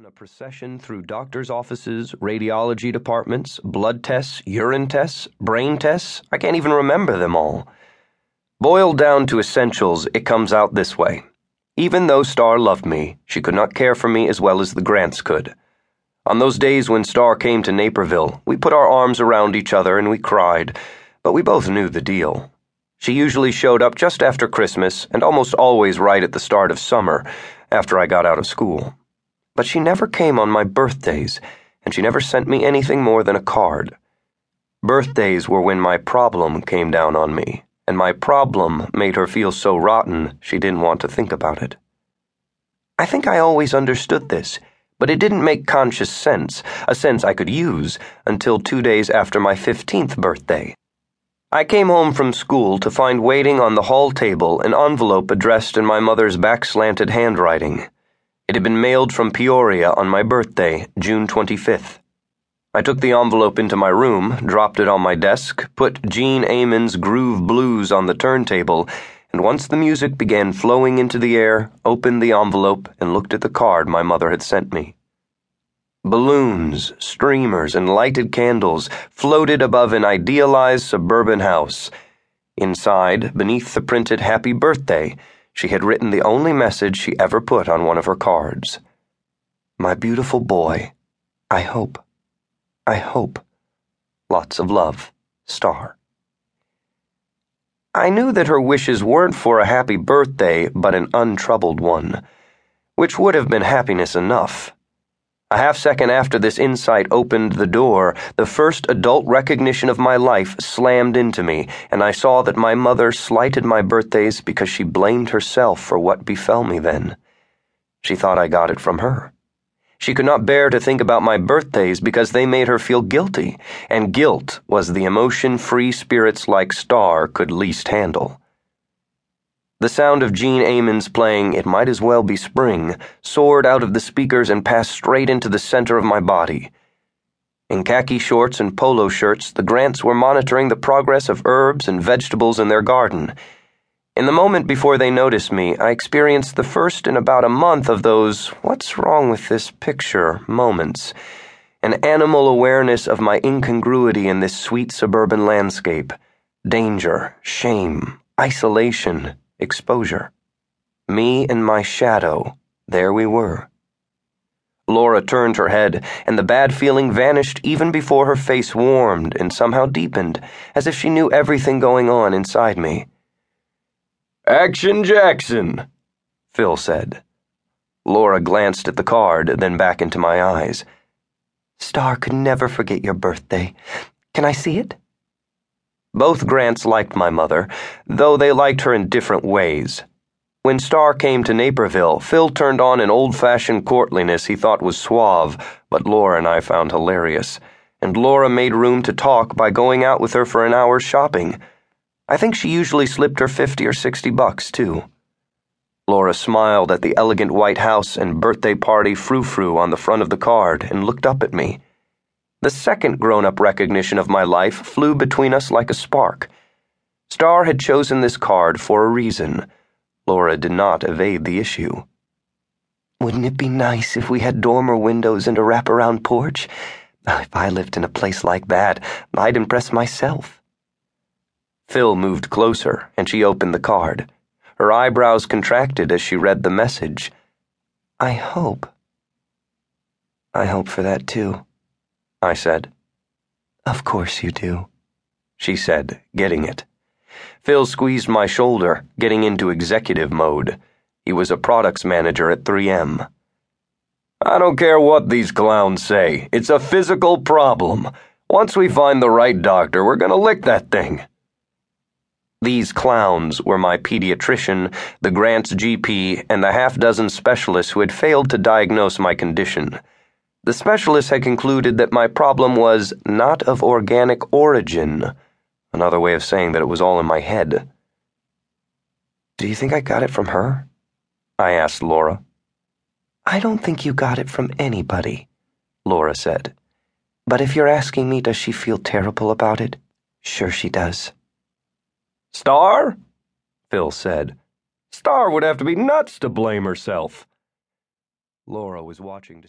On a procession through doctors' offices, radiology departments, blood tests, urine tests, brain tests. I can't even remember them all. Boiled down to essentials, it comes out this way. Even though Star loved me, she could not care for me as well as the Grants could. On those days when Star came to Naperville, we put our arms around each other and we cried, but we both knew the deal. She usually showed up just after Christmas and almost always right at the start of summer, after I got out of school. But she never came on my birthdays, and she never sent me anything more than a card. Birthdays were when my problem came down on me, and my problem made her feel so rotten she didn't want to think about it. I think I always understood this, but it didn't make conscious sense, a sense I could use, until 2 days after my 15th birthday. I came home from school to find waiting on the hall table an envelope addressed in my mother's back-slanted handwriting. It had been mailed from Peoria on my birthday, June 25th. I took the envelope into my room, dropped it on my desk, put Gene Ammons' Groove Blues on the turntable, and once the music began flowing into the air, opened the envelope and looked at the card my mother had sent me. Balloons, streamers, and lighted candles floated above an idealized suburban house. Inside, beneath the printed Happy Birthday, she had written the only message she ever put on one of her cards. My beautiful boy, I hope. Lots of love, Star. I knew that her wishes weren't for a happy birthday, but an untroubled one, which would have been happiness enough. A half second after this insight opened the door, the first adult recognition of my life slammed into me, and I saw that my mother slighted my birthdays because she blamed herself for what befell me then. She thought I got it from her. She could not bear to think about my birthdays because they made her feel guilty, and guilt was the emotion free spirits like Star could least handle. The sound of Gene Ammons playing It Might As Well Be Spring soared out of the speakers and passed straight into the center of my body. In khaki shorts and polo shirts, the Grants were monitoring the progress of herbs and vegetables in their garden. In the moment before they noticed me, I experienced the first in about a month of those "what's wrong with this picture" moments, an animal awareness of my incongruity in this sweet suburban landscape, danger, shame, isolation, exposure. Me and my shadow, there we were. Laura turned her head, and the bad feeling vanished even before her face warmed and somehow deepened, as if she knew everything going on inside me. "Action Jackson," Phil said. Laura glanced at the card, then back into my eyes. "Star could never forget your birthday. Can I see it?" Both Grants liked my mother, though they liked her in different ways. When Star came to Naperville, Phil turned on an old-fashioned courtliness he thought was suave, but Laura and I found hilarious, and Laura made room to talk by going out with her for an hour shopping. I think she usually slipped her $50 or $60, too. Laura smiled at the elegant white house and birthday party frou-frou on the front of the card and looked up at me. The second grown-up recognition of my life flew between us like a spark. Star had chosen this card for a reason. Laura did not evade the issue. "Wouldn't it be nice if we had dormer windows and a wraparound porch? If I lived in a place like that, I'd impress myself." Phil moved closer, and she opened the card. Her eyebrows contracted as she read the message. I hope for that, too, I said. "Of course you do," she said, getting it. Phil squeezed my shoulder, getting into executive mode. He was a products manager at 3M. "I don't care what these clowns say. It's a physical problem. Once we find the right doctor, we're going to lick that thing." These clowns were my pediatrician, the Grants GP, and the half-dozen specialists who had failed to diagnose my condition. The specialist had concluded that my problem was not of organic origin, another way of saying that it was all in my head. "Do you think I got it from her?" I asked Laura. "I don't think you got it from anybody," Laura said. "But if you're asking me, does she feel terrible about it? Sure she does." "Star?" Phil said. "Star would have to be nuts to blame herself." Laura was watching to see.